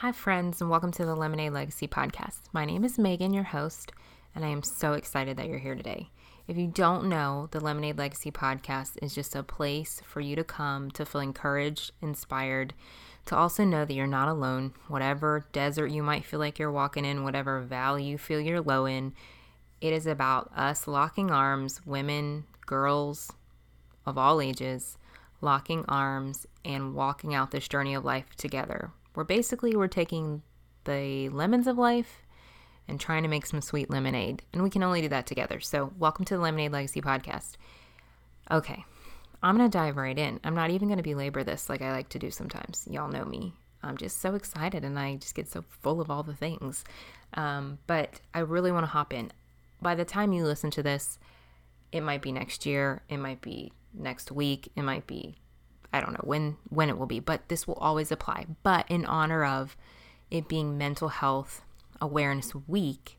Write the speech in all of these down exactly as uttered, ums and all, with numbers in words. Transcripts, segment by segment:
Hi friends, and welcome to the Lemonade Legacy Podcast. My name is Megan, your host, and I am so excited that you're here today. If you don't know, the Lemonade Legacy Podcast is just a place for you to come to feel encouraged, inspired, to also know that you're not alone. Whatever desert you might feel like you're walking in, whatever valley you feel you're low in, it is about us locking arms, women, girls of all ages, locking arms and walking out this journey of life together. We're basically, we're taking the lemons of life and trying to make some sweet lemonade. And we can only do that together. So welcome to the Lemonade Legacy Podcast. Okay, I'm going to dive right in. I'm not even going to belabor this like I like to do sometimes. Y'all know me. I'm just so excited and I just get so full of all the things. Um, but I really want to hop in. By the time you listen to this, it might be next year. It might be next week. It might be I don't know when, when it will be, but this will always apply. But in honor of it being Mental Health Awareness Week,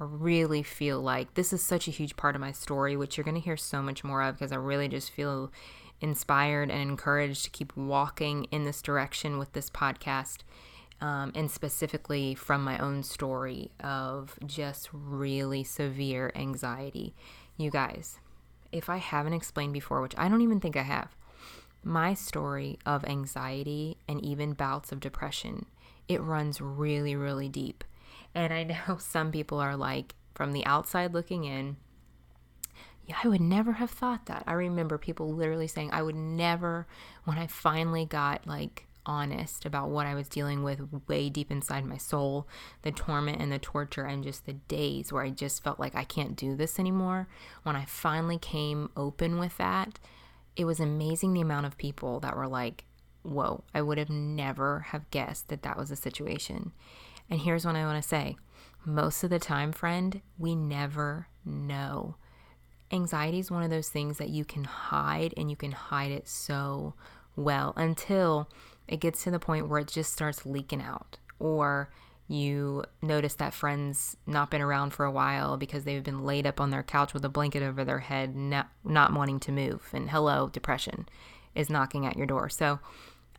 I really feel like this is such a huge part of my story, which you're going to hear so much more of because I really just feel inspired and encouraged to keep walking in this direction with this podcast. Um, and specifically from my own story of just really severe anxiety. You guys, if I haven't explained before, which I don't even think I have, my story of anxiety and even bouts of depression, it runs really, really deep. And I know some people are like, from the outside looking in, yeah, I would never have thought that. I remember people literally saying, I would never, when I finally got like honest about what I was dealing with way deep inside my soul, the torment and the torture and just the days where I just felt like I can't do this anymore. When I finally came open with that, it was amazing the amount of people that were like, whoa, I would have never have guessed that that was a situation. And here's what I want to say. Most of the time, friend, we never know. Anxiety is one of those things that you can hide, and you can hide it so well until it gets to the point where it just starts leaking out, or you notice that friend's not been around for a while because they've been laid up on their couch with a blanket over their head, not, not wanting to move. And hello, depression is knocking at your door. So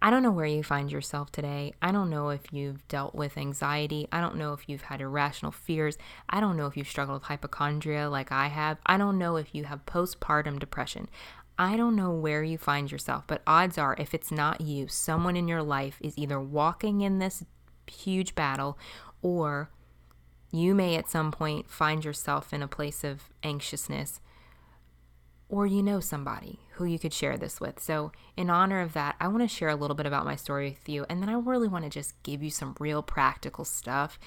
I don't know where you find yourself today. I don't know if you've dealt with anxiety. I don't know if you've had irrational fears. I don't know if you've struggled with hypochondria like I have. I don't know if you have postpartum depression. I don't know where you find yourself, but odds are if it's not you, someone in your life is either walking in this huge battle, or you may at some point find yourself in a place of anxiousness, or you know somebody who you could share this with. So in honor of that, I want to share a little bit about my story with you, and then I really want to just give you some real practical stuff,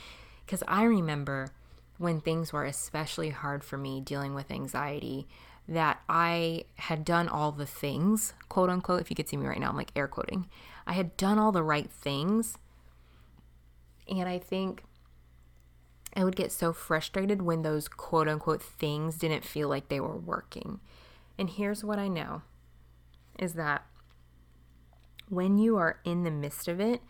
because I remember when things were especially hard for me dealing with anxiety, that I had done all the things, quote unquote, if you could see me right now, I'm like air quoting, I had done all the right things. And I think I would get so frustrated when those quote unquote things didn't feel like they were working. And here's what I know is that when you are in the midst of it,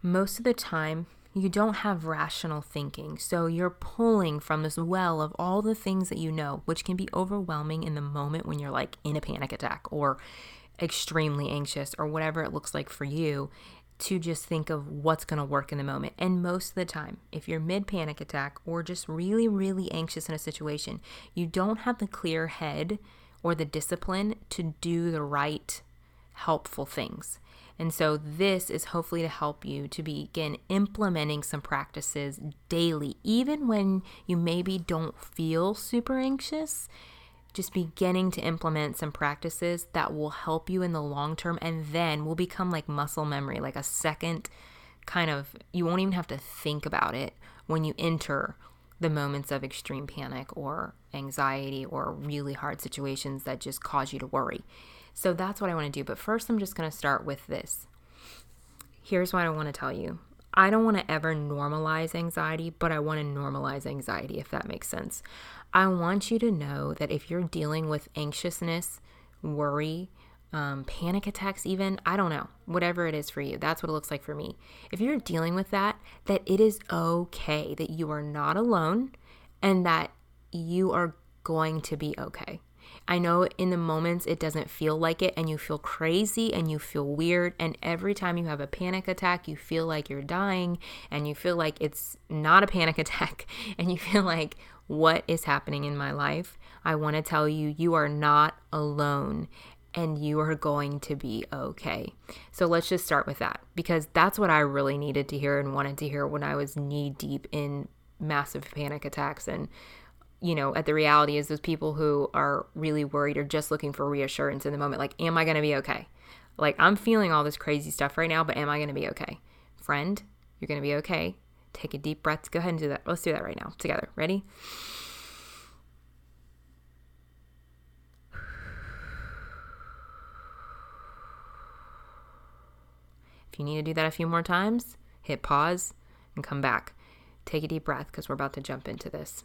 most of the time you don't have rational thinking. So you're pulling from this well of all the things that you know, which can be overwhelming in the moment when you're like in a panic attack or extremely anxious or whatever it looks like for you, to just think of what's going to work in the moment. And most of the time, if you're mid-panic attack or just really, really anxious in a situation, you don't have the clear head or the discipline to do the right helpful things. And so this is hopefully to help you to begin implementing some practices daily, even when you maybe don't feel super anxious. Just beginning to implement some practices that will help you in the long term, and then will become like muscle memory, like a second kind of, you won't even have to think about it when you enter the moments of extreme panic or anxiety or really hard situations that just cause you to worry. So that's what I want to do. But first, I'm just going to start with this. Here's what I want to tell you. I don't want to ever normalize anxiety, but I want to normalize anxiety, if that makes sense. I want you to know that if you're dealing with anxiousness, worry, um, panic attacks even, I don't know, whatever it is for you, that's what it looks like for me. If you're dealing with that, that it is okay, that you are not alone, and that you are going to be okay. I know in the moments it doesn't feel like it, and you feel crazy and you feel weird, and every time you have a panic attack you feel like you're dying and you feel like it's not a panic attack and you feel like, what is happening in my life? I want to tell you, you are not alone and you are going to be okay. So let's just start with that, because that's what I really needed to hear and wanted to hear when I was knee deep in massive panic attacks. And you know, at the reality is those people who are really worried are just looking for reassurance in the moment. Like, am I going to be okay? Like, I'm feeling all this crazy stuff right now, but am I going to be okay? Friend, you're going to be okay. Take a deep breath. Go ahead and do that. Let's do that right now together. Ready? If you need to do that a few more times, hit pause and come back. Take a deep breath, because we're about to jump into this.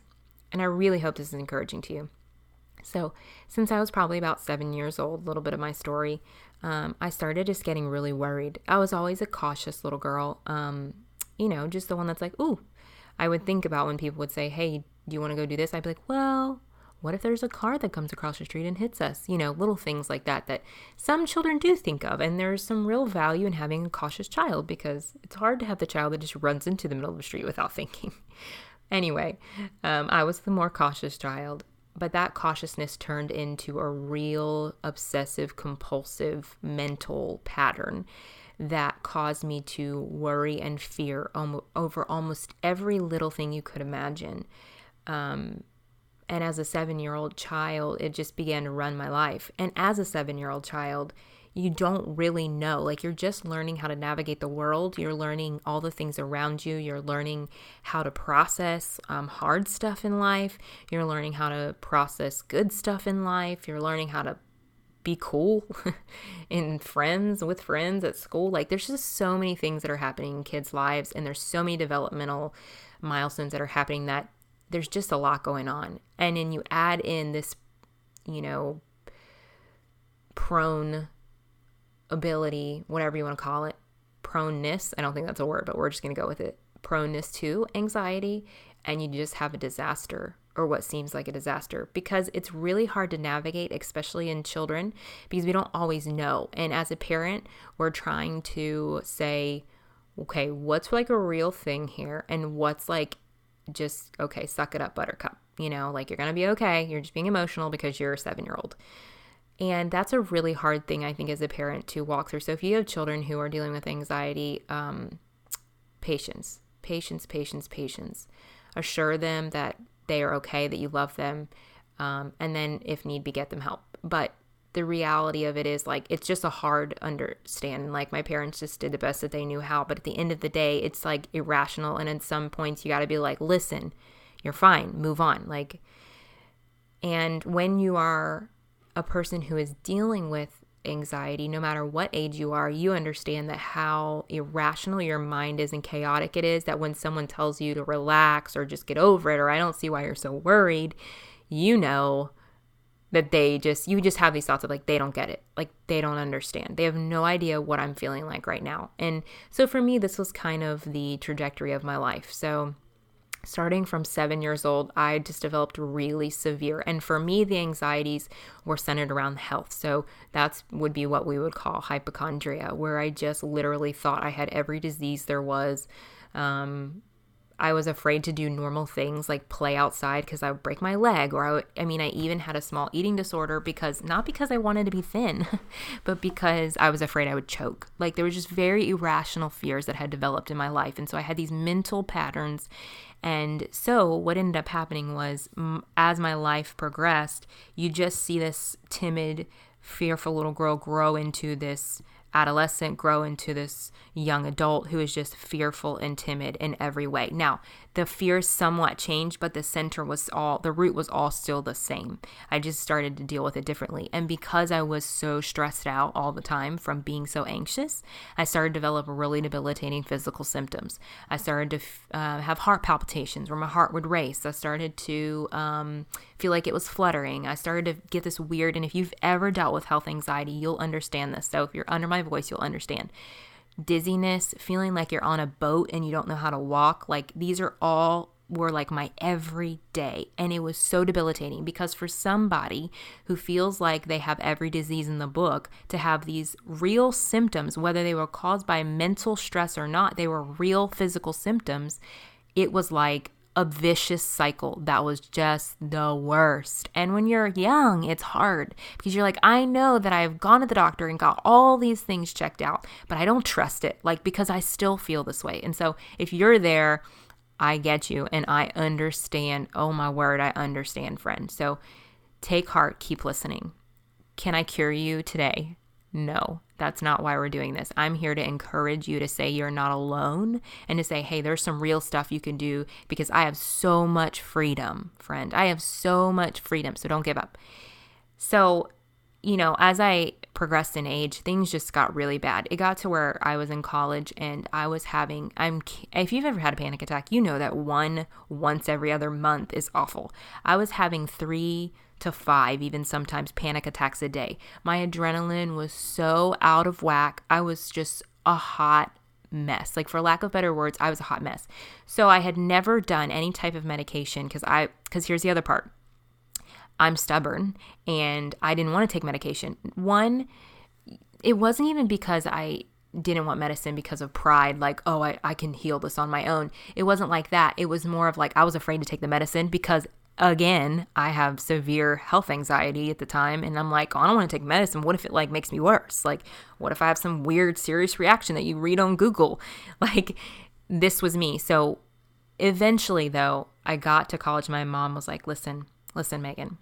And I really hope this is encouraging to you. So since I was probably about seven years old, a little bit of my story, um, I started just getting really worried. I was always a cautious little girl, um, you know, just the one that's like, ooh. I would think about when people would say, hey, do you want to go do this? I'd be like, well, what if there's a car that comes across the street and hits us? You know, little things like that that some children do think of. And there's some real value in having a cautious child, because it's hard to have the child that just runs into the middle of the street without thinking. Anyway, um, I was the more cautious child, but that cautiousness turned into a real obsessive compulsive mental pattern that caused me to worry and fear om- over almost every little thing you could imagine. Um, and as a seven-year-old child, it just began to run my life. And as a seven-year-old child, you don't really know. Like, you're just learning how to navigate the world. You're learning all the things around you. You're learning how to process um, hard stuff in life. You're learning how to process good stuff in life. You're learning how to be cool in friends, with friends at school. Like, there's just so many things that are happening in kids' lives, and there's so many developmental milestones that are happening that there's just a lot going on. And then you add in this, you know, prone ability, whatever you want to call it, proneness. I don't think that's a word, but we're just going to go with it. Proneness to anxiety, and you just have a disaster, or what seems like a disaster, because it's really hard to navigate, especially in children, because we don't always know. And as a parent, we're trying to say, okay, what's like a real thing here, and what's like just, okay, suck it up, buttercup. You know, like, you're going to be okay. You're just being emotional because you're a seven-year-old. And that's a really hard thing, I think, as a parent to walk through. So if you have children who are dealing with anxiety, um, patience, patience, patience, patience. Assure them that they are okay, that you love them. Um, and then if need be, get them help. But the reality of it is, like, it's just a hard understanding. Like, my parents just did the best that they knew how. But at the end of the day, it's like irrational. And at some points you got to be like, listen, you're fine. Move on. Like, and when you are a person who is dealing with anxiety, no matter what age you are, you understand that how irrational your mind is and chaotic it is, that when someone tells you to relax or just get over it, or I don't see why you're so worried, you know that they just, you just have these thoughts of like, they don't get it. Like, they don't understand. They have no idea what I'm feeling like right now. And so for me, this was kind of the trajectory of my life. So starting from seven years old, I just developed really severe. And for me, the anxieties were centered around health. So that's would be what we would call hypochondria, where I just literally thought I had every disease there was. Um, I was afraid to do normal things like play outside because I would break my leg. Or I would, I mean, I even had a small eating disorder, because not because I wanted to be thin, but because I was afraid I would choke. Like, there were just very irrational fears that had developed in my life. And so I had these mental patterns. And so what ended up happening was, as my life progressed, you just see this timid, fearful little girl grow into this adolescent, grow into this young adult who is just fearful and timid in every way. Now, the fear somewhat changed, but the center was all, the root was all still the same. I just started to deal with it differently. And because I was so stressed out all the time from being so anxious, I started to develop really debilitating physical symptoms. I started to uh, have heart palpitations where my heart would race. I started to um, feel like it was fluttering. I started to get this weird, and if you've ever dealt with health anxiety, you'll understand this. So if you're under my voice, you'll understand. Dizziness, feeling like you're on a boat and you don't know how to walk. Like, these are all were like my every day. And it was so debilitating, because for somebody who feels like they have every disease in the book, to have these real symptoms, whether they were caused by mental stress or not, they were real physical symptoms. It was like a vicious cycle that was just the worst. And when you're young, it's hard, because you're like, I know that I've gone to the doctor and got all these things checked out, but I don't trust it, like, because I still feel this way. And so if you're there, I get you and I understand. Oh my word, I understand, friend. So take heart, keep listening. Can I cure you today? No, that's not why we're doing this. I'm here to encourage you to say you're not alone, and to say, hey, there's some real stuff you can do, because I have so much freedom, friend. I have so much freedom, so don't give up. So, you know, as I progressed in age, things just got really bad. It got to where I was in college and I was having, I'm, if you've ever had a panic attack, you know that one once every other month is awful. I was having three to five, even sometimes, panic attacks a day. My adrenaline was so out of whack. I was just a hot mess. Like, for lack of better words, I was a hot mess. So I had never done any type of medication, because I, because here's the other part. I'm stubborn and I didn't want to take medication. One, it wasn't even because I didn't want medicine because of pride, like, oh, I, I can heal this on my own. It wasn't like that. It was more of like, I was afraid to take the medicine because, again, I have severe health anxiety at the time. And I'm like, oh, I don't want to take medicine. What if it like makes me worse? Like, what if I have some weird serious reaction that you read on Google? Like, this was me. So eventually though, I got to college. My mom was like, listen, listen, Megan,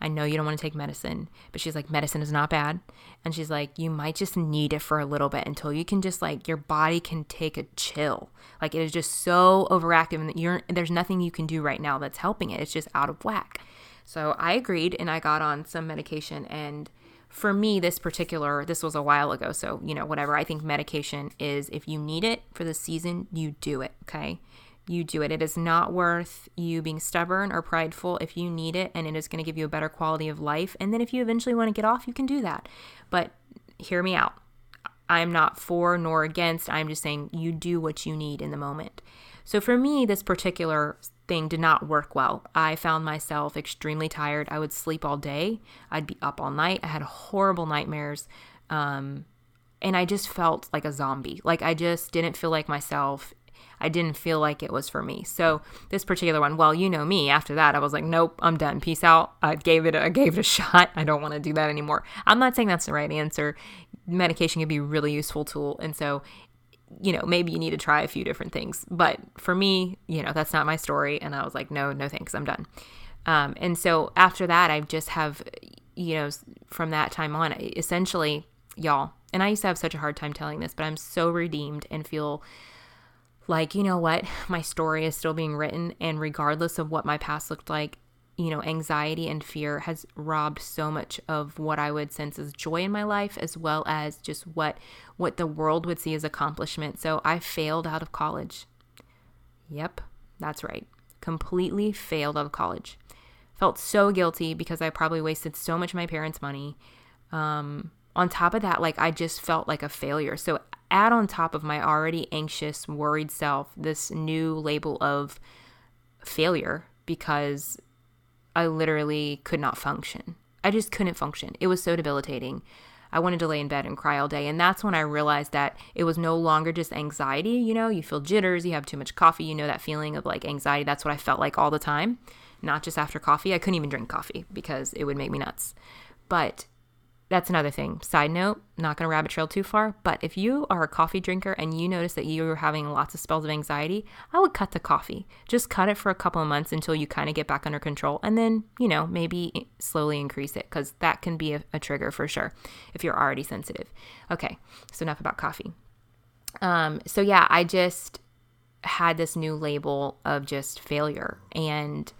I know you don't want to take medicine, but she's like, medicine is not bad. And she's like, you might just need it for a little bit until you can just like, your body can take a chill. Like, it is just so overactive and you're, there's nothing you can do right now that's helping it. It's just out of whack. So I agreed and I got on some medication. And for me, this particular, this was a while ago. So, you know, whatever. I think medication is, if you need it for the season, you do it. Okay. You do it. It is not worth you being stubborn or prideful if you need it, and it is going to give you a better quality of life. And then if you eventually want to get off, you can do that. But hear me out. I'm not for nor against. I'm just saying you do what you need in the moment. So for me, this particular thing did not work well. I found myself extremely tired. I would sleep all day. I'd be up all night. I had horrible nightmares. Um, and I just felt like a zombie. Like, I just didn't feel like myself. I didn't feel like it was for me. So this particular one, well, you know me, after that, I was like, nope, I'm done. Peace out. I gave it, a, I gave it a shot. I don't want to do that anymore. I'm not saying that's the right answer. Medication can be a really useful tool. And so, you know, maybe you need to try a few different things, but for me, you know, that's not my story. And I was like, no, no, thanks. I'm done. Um, and so after that, I just have, you know, from that time on, essentially, y'all, and I used to have such a hard time telling this, but I'm so redeemed and feel like, you know what, my story is still being written. And regardless of what my past looked like, you know, anxiety and fear has robbed so much of what I would sense as joy in my life, as well as just what, what the world would see as accomplishment. So I failed out of college. Yep, that's right. Completely failed out of college. Felt so guilty because I probably wasted so much of my parents' money. Um, on top of that, like, I just felt like a failure. So add on top of my already anxious, worried self, this new label of failure, because I literally could not function. I just couldn't function. It was so debilitating. I wanted to lay in bed and cry all day. And that's when I realized that it was no longer just anxiety. You know, you feel jitters, you have too much coffee, you know, that feeling of like anxiety. That's what I felt like all the time, not just after coffee. I couldn't even drink coffee because it would make me nuts. But that's another thing. Side note, not going to rabbit trail too far, but if you are a coffee drinker and you notice that you are having lots of spells of anxiety, I would cut the coffee. Just cut it for a couple of months until you kind of get back under control, and then, you know, maybe slowly increase it, because that can be a, a trigger for sure if you're already sensitive. Okay, so enough about coffee. Um, so yeah, I just had this new label of just failure, and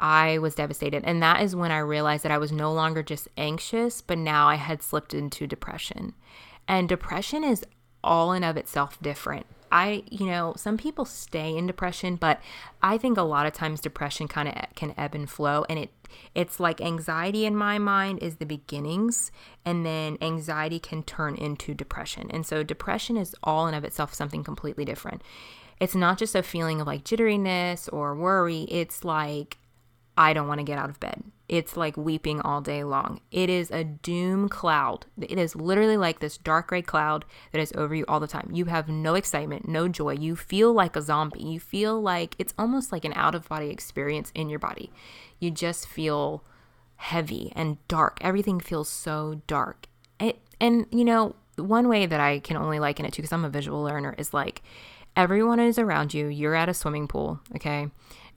I was devastated. And that is when I realized that I was no longer just anxious, but now I had slipped into depression. And depression is all in of itself different. I, you know, some people stay in depression, but I think a lot of times depression kind of can ebb and flow. And it it's like anxiety in my mind is the beginnings, and then anxiety can turn into depression. And so depression is all in of itself something completely different. It's not just a feeling of like jitteriness or worry. It's like, I don't want to get out of bed. It's like weeping all day long. It is a doom cloud. It is literally like this dark gray cloud that is over you all the time. You have no excitement, no joy. You feel like a zombie. You feel like it's almost like an out-of-body experience in your body. You just feel heavy and dark. Everything feels so dark. It, and, you know, one way that I can only liken it to, because I'm a visual learner, is like everyone is around you. You're at a swimming pool, okay?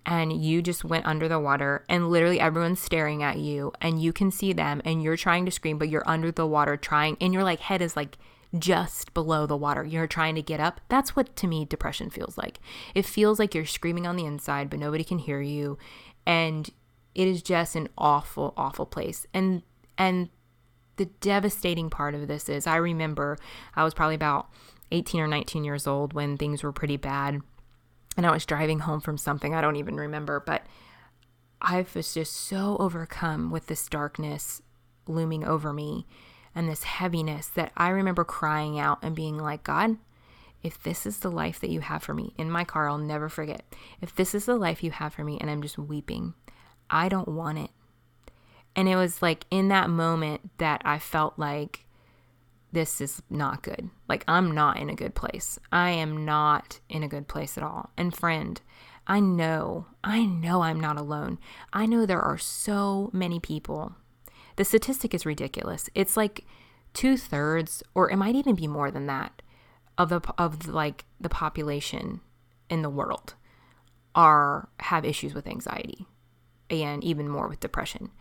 And you just went under the water and literally everyone's staring at you and you can see them and you're trying to scream, but you're under the water trying, and your like head is like just below the water. You're trying to get up. That's what to me depression feels like. It feels like you're screaming on the inside, but nobody can hear you. And it is just an awful, awful place. And, and the devastating part of this is I remember I was probably about eighteen or nineteen years old when things were pretty bad. And I was driving home from something, I don't even remember, but I was just so overcome with this darkness looming over me and this heaviness that I remember crying out and being like, God, if this is the life that you have for me, in my car, I'll never forget. If this is the life you have for me and I'm just weeping, I don't want it. And it was like in that moment that I felt like this is not good. Like, I'm not in a good place. I am not in a good place at all. And friend, I know, I know I'm not alone. I know there are so many people. The statistic is ridiculous. It's like two thirds, or it might even be more than that, of the, of like the population in the world are, have issues with anxiety and even more with depression.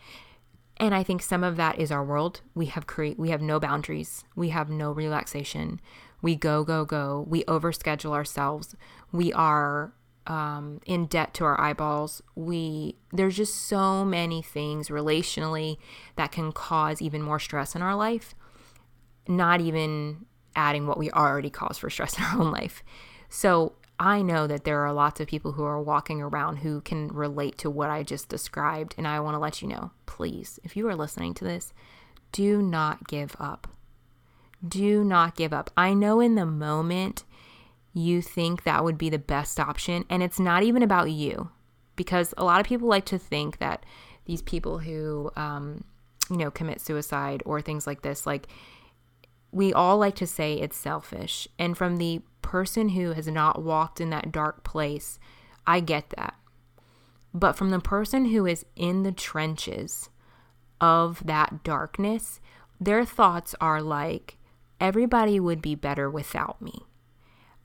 And I think some of that is our world. We have cre- we have no boundaries. We have no relaxation. We go, go, go. We overschedule ourselves. We are um, in debt to our eyeballs. We there's just so many things relationally that can cause even more stress in our life, not even adding what we already cause for stress in our own life. So I know that there are lots of people who are walking around who can relate to what I just described, and I want to let you know, please, if you are listening to this, do not give up. Do not give up. I know in the moment you think that would be the best option, and it's not even about you, because a lot of people like to think that these people who, um, you know, commit suicide or things like this, like, we all like to say it's selfish. And from the person who has not walked in that dark place, I get that. But from the person who is in the trenches of that darkness, their thoughts are like, everybody would be better without me.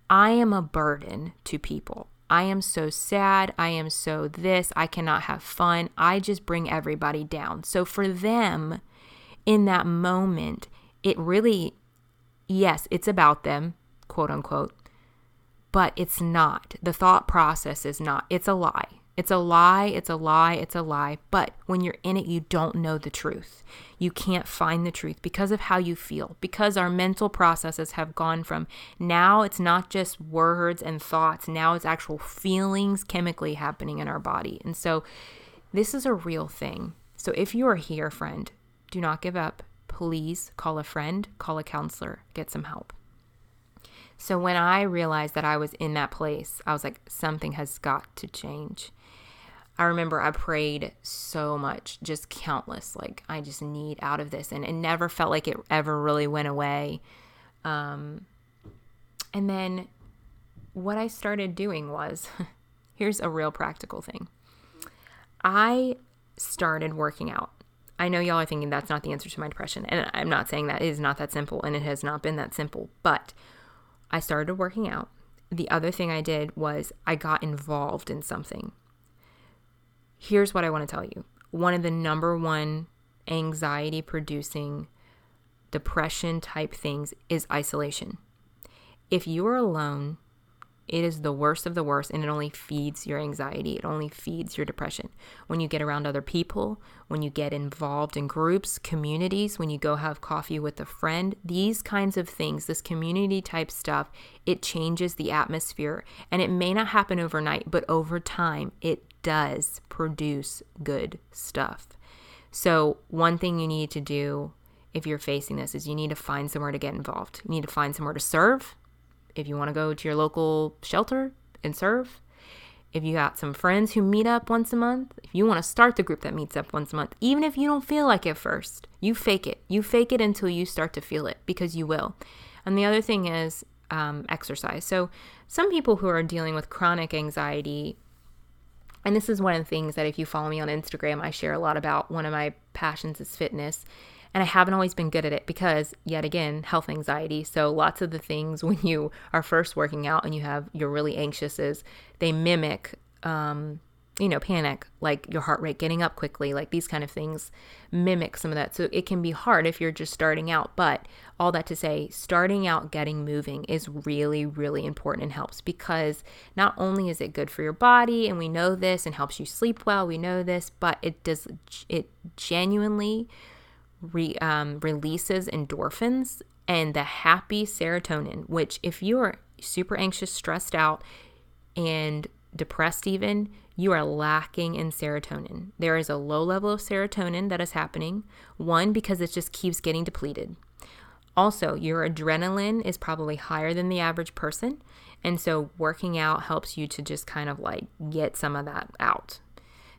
I am a burden to people. I am so sad. I am so this. I cannot have fun. I just bring everybody down. So for them, in that moment, it really, yes, it's about them, quote unquote, but it's not. The thought process is not. It's a lie. It's a lie. It's a lie. It's a lie. But when you're in it, you don't know the truth. You can't find the truth because of how you feel, because our mental processes have gone from, now it's not just words and thoughts. Now it's actual feelings chemically happening in our body. And so this is a real thing. So if you are here, friend, do not give up. Please call a friend, call a counselor, get some help. So when I realized that I was in that place, I was like, something has got to change. I remember I prayed so much, just countless, like, I just need out of this. And it never felt like it ever really went away. Um, and then what I started doing was, here's a real practical thing. I started working out. I know y'all are thinking that's not the answer to my depression, and I'm not saying that. It is not that simple, and it has not been that simple, but I started working out. The other thing I did was I got involved in something. Here's what I want to tell you. One of the number one anxiety-producing, depression-type things is isolation. If you are alone, it is the worst of the worst, and it only feeds your anxiety. It only feeds your depression. When you get around other people, when you get involved in groups, communities, when you go have coffee with a friend, these kinds of things, this community type stuff, it changes the atmosphere. And it may not happen overnight, but over time, it does produce good stuff. So one thing you need to do if you're facing this is you need to find somewhere to get involved. You need to find somewhere to serve. If you want to go to your local shelter, and serve. If you got some friends who meet up once a month, if you want to start the group that meets up once a month, even if you don't feel like it first, you fake it. You fake it until you start to feel it, because you will. And the other thing is um, exercise. So some people who are dealing with chronic anxiety, and this is one of the things that if you follow me on Instagram, I share a lot about. One of my passions is fitness. And I haven't always been good at it because, yet again, health anxiety. So lots of the things when you are first working out and you have, you're really anxious, is they mimic, um, you know, panic, like your heart rate getting up quickly, like these kind of things mimic some of that. So it can be hard if you're just starting out. But all that to say, starting out, getting moving is really, really important and helps, because not only is it good for your body, and we know this, and helps you sleep well, we know this, but it does, it genuinely Re, um, releases endorphins and the happy serotonin, which if you are super anxious, stressed out, and depressed even, you are lacking in serotonin. There is a low level of serotonin that is happening. One, because it just keeps getting depleted. Also, your adrenaline is probably higher than the average person. And so working out helps you to just kind of like get some of that out.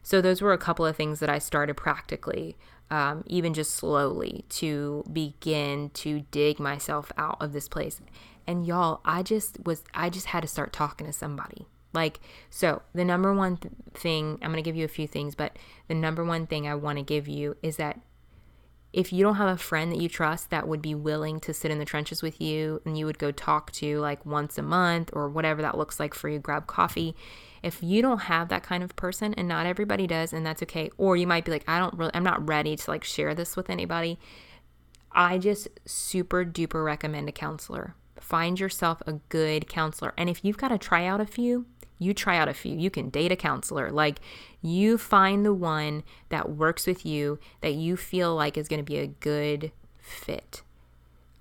So those were a couple of things that I started practically, Um, even just slowly, to begin to dig myself out of this place. And y'all, I just was, I just had to start talking to somebody. Like, so the number one th- thing, I'm going to give you a few things, but the number one thing I want to give you is that if you don't have a friend that you trust that would be willing to sit in the trenches with you and you would go talk to like once a month or whatever that looks like for you, grab coffee. If you don't have that kind of person, and not everybody does, and that's okay, or you might be like, I don't really, I'm not ready to like share this with anybody, I just super duper recommend a counselor. Find yourself a good counselor. And if you've got to try out a few, you try out a few. You can date a counselor. Like, you find the one that works with you, that you feel like is going to be a good fit.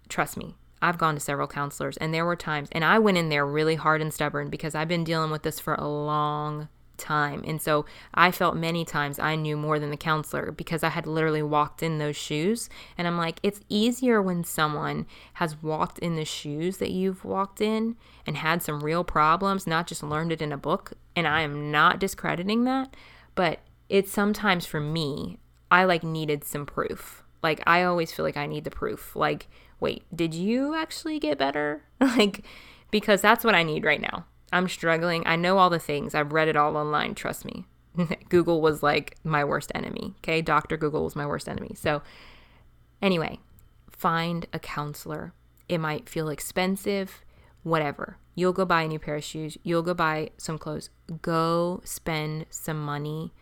Trust me, I've gone to several counselors, and there were times, and I went in there really hard and stubborn because I've been dealing with this for a long time. And so I felt many times I knew more than the counselor, because I had literally walked in those shoes. And I'm like, it's easier when someone has walked in the shoes that you've walked in and had some real problems, not just learned it in a book. And I am not discrediting that, but it's sometimes for me, I like needed some proof. Like, I always feel like I need the proof. Like, wait, did you actually get better? Like, because that's what I need right now. I'm struggling. I know all the things. I've read it all online. Trust me. Google was like my worst enemy. Okay. Doctor Google was my worst enemy. So anyway, find a counselor. It might feel expensive, whatever. You'll go buy a new pair of shoes. You'll go buy some clothes. Go spend some money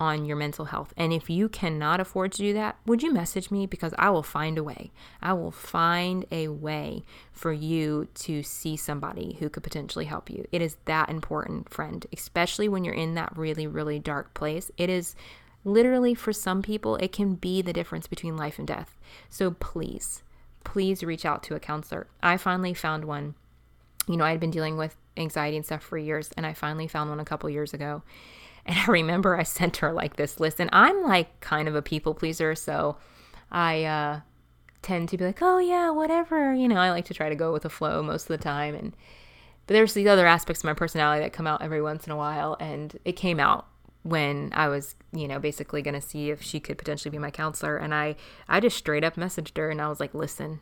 on your mental health. And if you cannot afford to do that, would you message me? Because I will find a way. I will find a way for you to see somebody who could potentially help you. It is that important, friend, especially when you're in that really, really dark place. It is literally, for some people, it can be the difference between life and death. So please, please reach out to a counselor. I finally found one. You know, I had been dealing with anxiety and stuff for years, and I finally found one a couple years ago. And I remember I sent her like this list, and I'm like kind of a people pleaser. So I uh, tend to be like, oh yeah, whatever. You know, I like to try to go with the flow most of the time. And, but there's these other aspects of my personality that come out every once in a while. And it came out when I was, you know, basically going to see if she could potentially be my counselor. And I, I just straight up messaged her, and I was like, listen,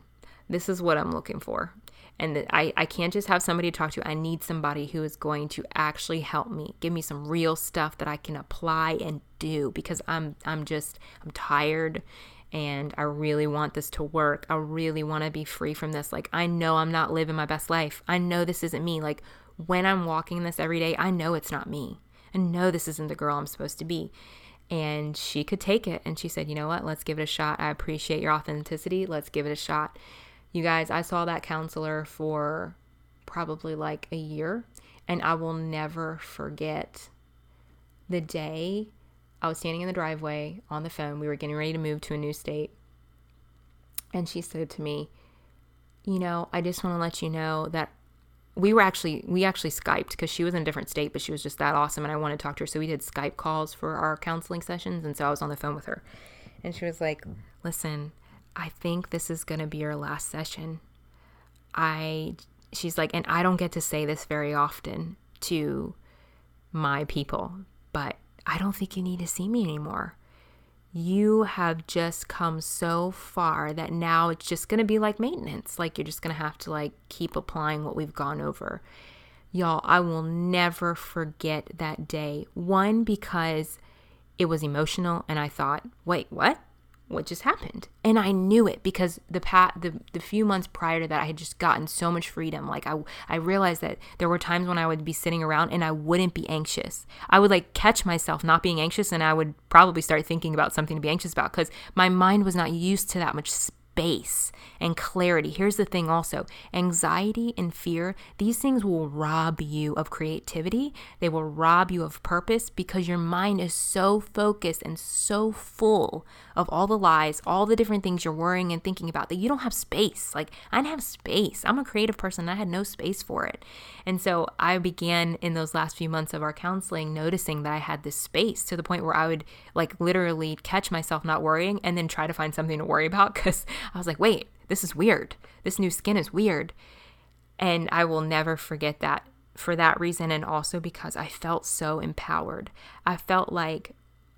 this is what I'm looking for. And I, I can't just have somebody to talk to. I need somebody who is going to actually help me, give me some real stuff that I can apply and do, because I'm I'm just, I'm tired, and I really want this to work. I really want to be free from this. Like, I know I'm not living my best life. I know this isn't me. Like, when I'm walking this every day, I know it's not me. I know this isn't the girl I'm supposed to be. And she could take it. And she said, you know what? Let's give it a shot. I appreciate your authenticity. Let's give it a shot. You guys, I saw that counselor for probably like a year, and I will never forget the day I was standing in the driveway on the phone. We were getting ready to move to a new state, and she said to me, you know, I just want to let you know that we were actually, we actually Skyped, because she was in a different state, but she was just that awesome, and I wanted to talk to her. So we did Skype calls for our counseling sessions, and so I was on the phone with her, and she was like, listen, I think this is going to be your last session. I, she's like, and I don't get to say this very often to my people, but I don't think you need to see me anymore. You have just come so far that now it's just going to be like maintenance. Like, you're just going to have to like keep applying what we've gone over. Y'all, I will never forget that day. One, because it was emotional and I thought, wait, what? What just happened? And I knew it because the pa- the the few months prior to that, I had just gotten so much freedom. Like I, I realized that there were times when I would be sitting around and I wouldn't be anxious. I would like catch myself not being anxious, and I would probably start thinking about something to be anxious about because my mind was not used to that much space and clarity. Here's the thing also, anxiety and fear, these things will rob you of creativity. They will rob you of purpose because your mind is so focused and so full of all the lies, all the different things you're worrying and thinking about that you don't have space. Like, I didn't have space. I'm a creative person. I had no space for it. And so I began in those last few months of our counseling noticing that I had this space to the point where I would like literally catch myself not worrying and then try to find something to worry about because I was like, wait, this is weird. This new skin is weird. And I will never forget that for that reason, and also because I felt so empowered. I felt like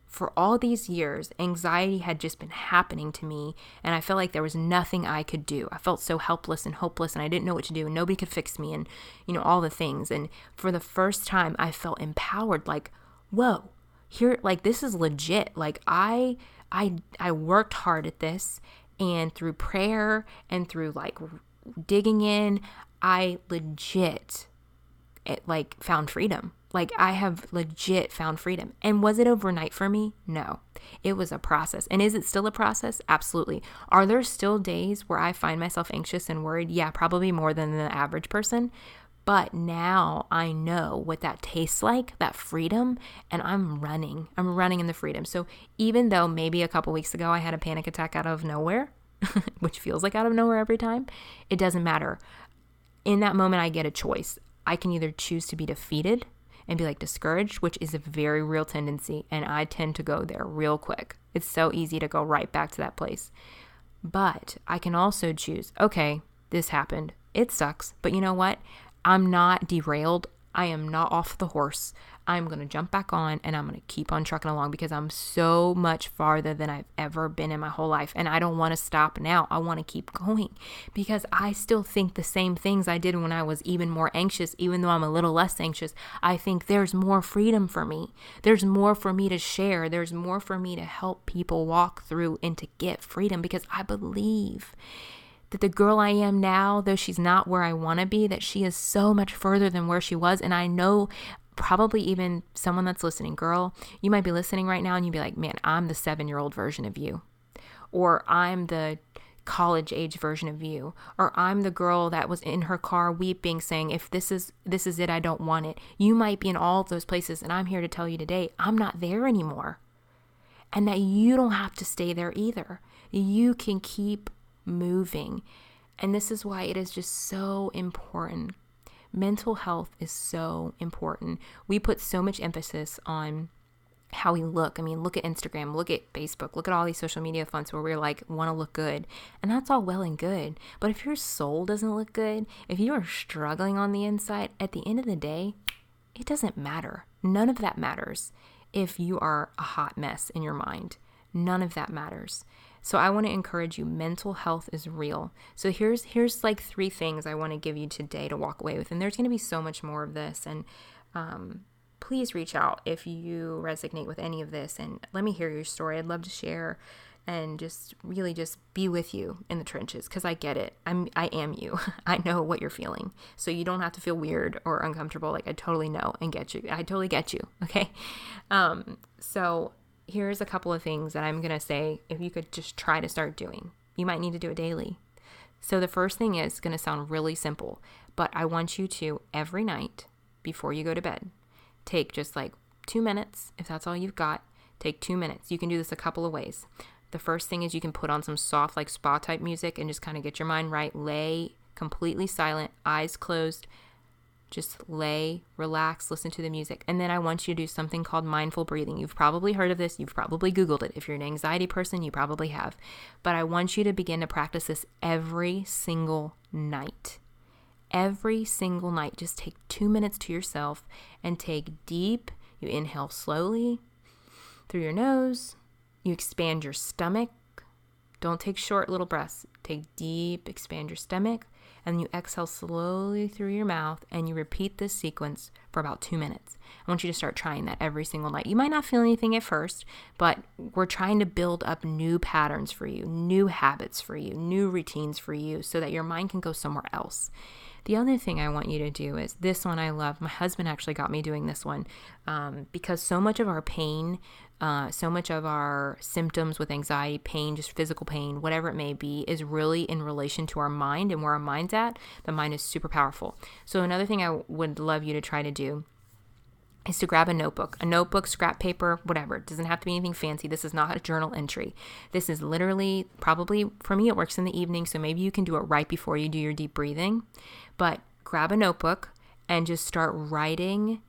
for all these years, anxiety had just been happening to me, and I felt like there was nothing I could do. I felt so helpless and hopeless, and I didn't know what to do, and nobody could fix me, and, you know, all the things. And for the first time, I felt empowered, like, whoa, here, like, this is legit. Like, I, I, I worked hard at this. And through prayer and through like digging in, I legit it, like found freedom. Like I have legit found freedom. And was it overnight for me? No, it was a process. And is it still a process? Absolutely. Are there still days where I find myself anxious and worried? Yeah, probably more than the average person. But now I know what that tastes like, that freedom, and I'm running. I'm running in the freedom. So even though maybe a couple weeks ago I had a panic attack out of nowhere, which feels like out of nowhere every time, it doesn't matter. In that moment, I get a choice. I can either choose to be defeated and be like discouraged, which is a very real tendency, and I tend to go there real quick. It's so easy to go right back to that place. But I can also choose, okay, this happened. It sucks, but you know what? I'm not derailed. I am not off the horse. I'm going to jump back on and I'm going to keep on trucking along because I'm so much farther than I've ever been in my whole life. And I don't want to stop now. I want to keep going because I still think the same things I did when I was even more anxious, even though I'm a little less anxious. I think there's more freedom for me. There's more for me to share. There's more for me to help people walk through and to get freedom because I believe that the girl I am now, though she's not where I want to be, that she is so much further than where she was. And I know probably even someone that's listening, girl, you might be listening right now and you'd be like, man, I'm the seven-year-old version of you, or I'm the college age version of you, or I'm the girl that was in her car weeping saying, if this is, this is it, I don't want it. You might be in all of those places. And I'm here to tell you today, I'm not there anymore. And that you don't have to stay there either. You can keep moving. And this is why it is just so important. Mental health is so important. We put so much emphasis on how we look. I mean, look at Instagram, look at Facebook, look at all these social media fronts where we're like, want to look good. And that's all well and good. But if your soul doesn't look good, if you are struggling on the inside, at the end of the day, it doesn't matter. None of that matters. If you are a hot mess in your mind, none of that matters. So I want to encourage you, mental health is real. So here's here's like three things I want to give you today to walk away with. And there's going to be so much more of this. And um, please reach out if you resonate with any of this. And let me hear your story. I'd love to share and just really just be with you in the trenches because I get it. I'm, I am you. I know what you're feeling. So you don't have to feel weird or uncomfortable. Like I totally know and get you. I totally get you. Okay. Um, so here's a couple of things that I'm going to say if you could just try to start doing. You might need to do it daily. So the first thing is going to sound really simple, but I want you to every night before you go to bed, take just like two minutes. If that's all you've got, take two minutes. You can do this a couple of ways. The first thing is you can put on some soft like spa type music and just kind of get your mind right. Lay completely silent, eyes closed. Just lay, relax, listen to the music. And then I want you to do something called mindful breathing. You've probably heard of this. You've probably Googled it. If you're an anxiety person, you probably have. But I want you to begin to practice this every single night. every single night. Just take two minutes to yourself and take deep. You inhale slowly through your nose. You expand your stomach. Don't take short little breaths. Take deep, expand your stomach, and you exhale slowly through your mouth, and you repeat this sequence for about two minutes. I want you to start trying that every single night. You might not feel anything at first, but we're trying to build up new patterns for you, new habits for you, new routines for you, so that your mind can go somewhere else. The other thing I want you to do is this one I love. My husband actually got me doing this one um, because so much of our pain, uh, so much of our symptoms with anxiety, pain, just physical pain, whatever it may be, is really in relation to our mind and where our mind's at. The mind is super powerful. So another thing I would love you to try to do is to grab a notebook, a notebook, scrap paper, whatever. It doesn't have to be anything fancy. This is not a journal entry. This is literally probably, for me, it works in the evening, so maybe you can do it right before you do your deep breathing. But grab a notebook and just start writing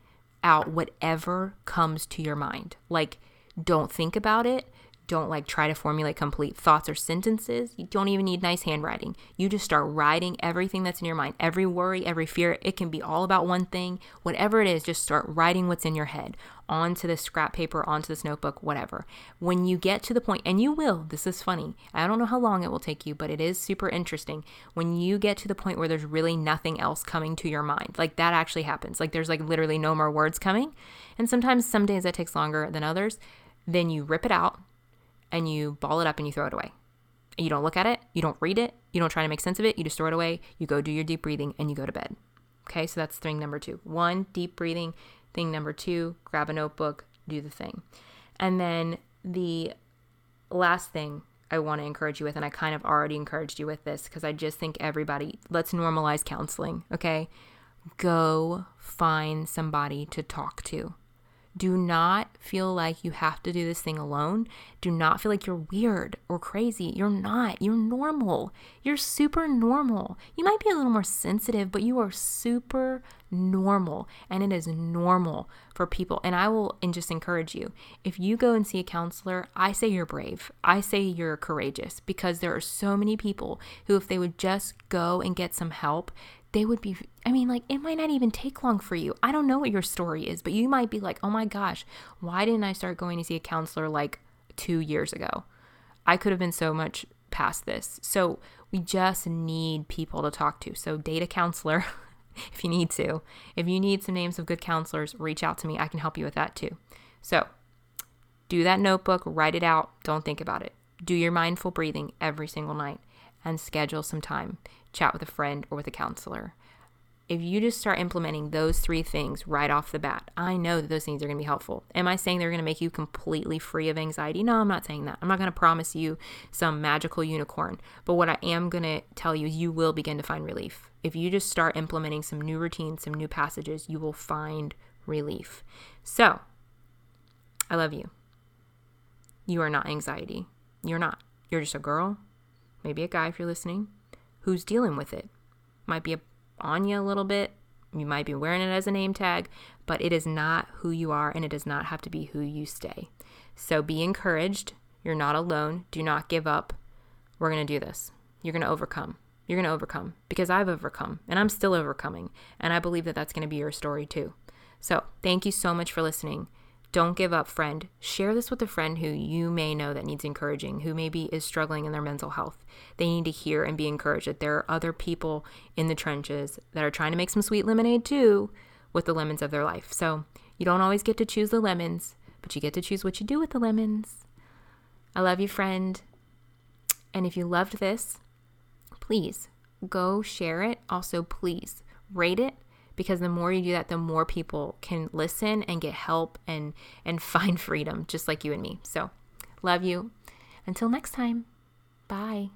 out whatever comes to your mind. Like, don't think about it. Don't like try to formulate complete thoughts or sentences. You don't even need nice handwriting. You just start writing everything that's in your mind, every worry, every fear. It can be all about one thing, whatever it is. Just start writing what's in your head onto this scrap paper, onto this notebook, whatever. When you get to the point, and you will, this is funny. I don't know how long it will take you, but it is super interesting. When you get to the point where there's really nothing else coming to your mind, like that actually happens. Like there's like literally no more words coming. And sometimes some days that takes longer than others. Then you rip it out, and you ball it up and you throw it away. You don't look at it. You don't read it. You don't try to make sense of it. You just throw it away. You go do your deep breathing and you go to bed. Okay, so that's thing number two. One, deep breathing. Thing number two, grab a notebook, do the thing. And then the last thing I want to encourage you with, and I kind of already encouraged you with this because I just think everybody, let's normalize counseling, okay? Go find somebody to talk to. Do not feel like you have to do this thing alone. Do not feel like you're weird or crazy. You're not. You're normal. You're super normal. You might be a little more sensitive, but you are super normal. And it is normal for people. And I will and just encourage you. If you go and see a counselor, I say you're brave. I say you're courageous, because there are so many people who, if they would just go and get some help, they would be, I mean, like, it might not even take long for you. I don't know what your story is, but you might be like, oh my gosh, why didn't I start going to see a counselor like two years ago? I could have been so much past this. So we just need people to talk to. So date a counselor if you need to. If you need some names of good counselors, reach out to me. I can help you with that too. So do that notebook, write it out. Don't think about it. Do your mindful breathing every single night and schedule some time. Chat with a friend or with a counselor. If you just start implementing those three things right off the bat, I know that those things are going to be helpful. Am I saying they're going to make you completely free of anxiety? No, I'm not saying that. I'm not going to promise you some magical unicorn. But what I am going to tell you is you will begin to find relief. If you just start implementing some new routines, some new passages, you will find relief. So, I love you. You are not anxiety. You're not. You're just a girl, maybe a guy if you're listening, who's dealing with it. Might be on you a little bit. You might be wearing it as a name tag, but it is not who you are, and it does not have to be who you stay. So be encouraged. You're not alone. Do not give up. We're going to do this. You're going to overcome. You're going to overcome, because I've overcome, and I'm still overcoming, and I believe that that's going to be your story too. So thank you so much for listening. Don't give up, friend. Share this with a friend who you may know that needs encouraging, who maybe is struggling in their mental health. They need to hear and be encouraged that there are other people in the trenches that are trying to make some sweet lemonade too with the lemons of their life. So you don't always get to choose the lemons, but you get to choose what you do with the lemons. I love you, friend. And if you loved this, please go share it. Also, please rate it. Because the more you do that, the more people can listen and get help and, and find freedom, just like you and me. So, love you. Until next time, bye.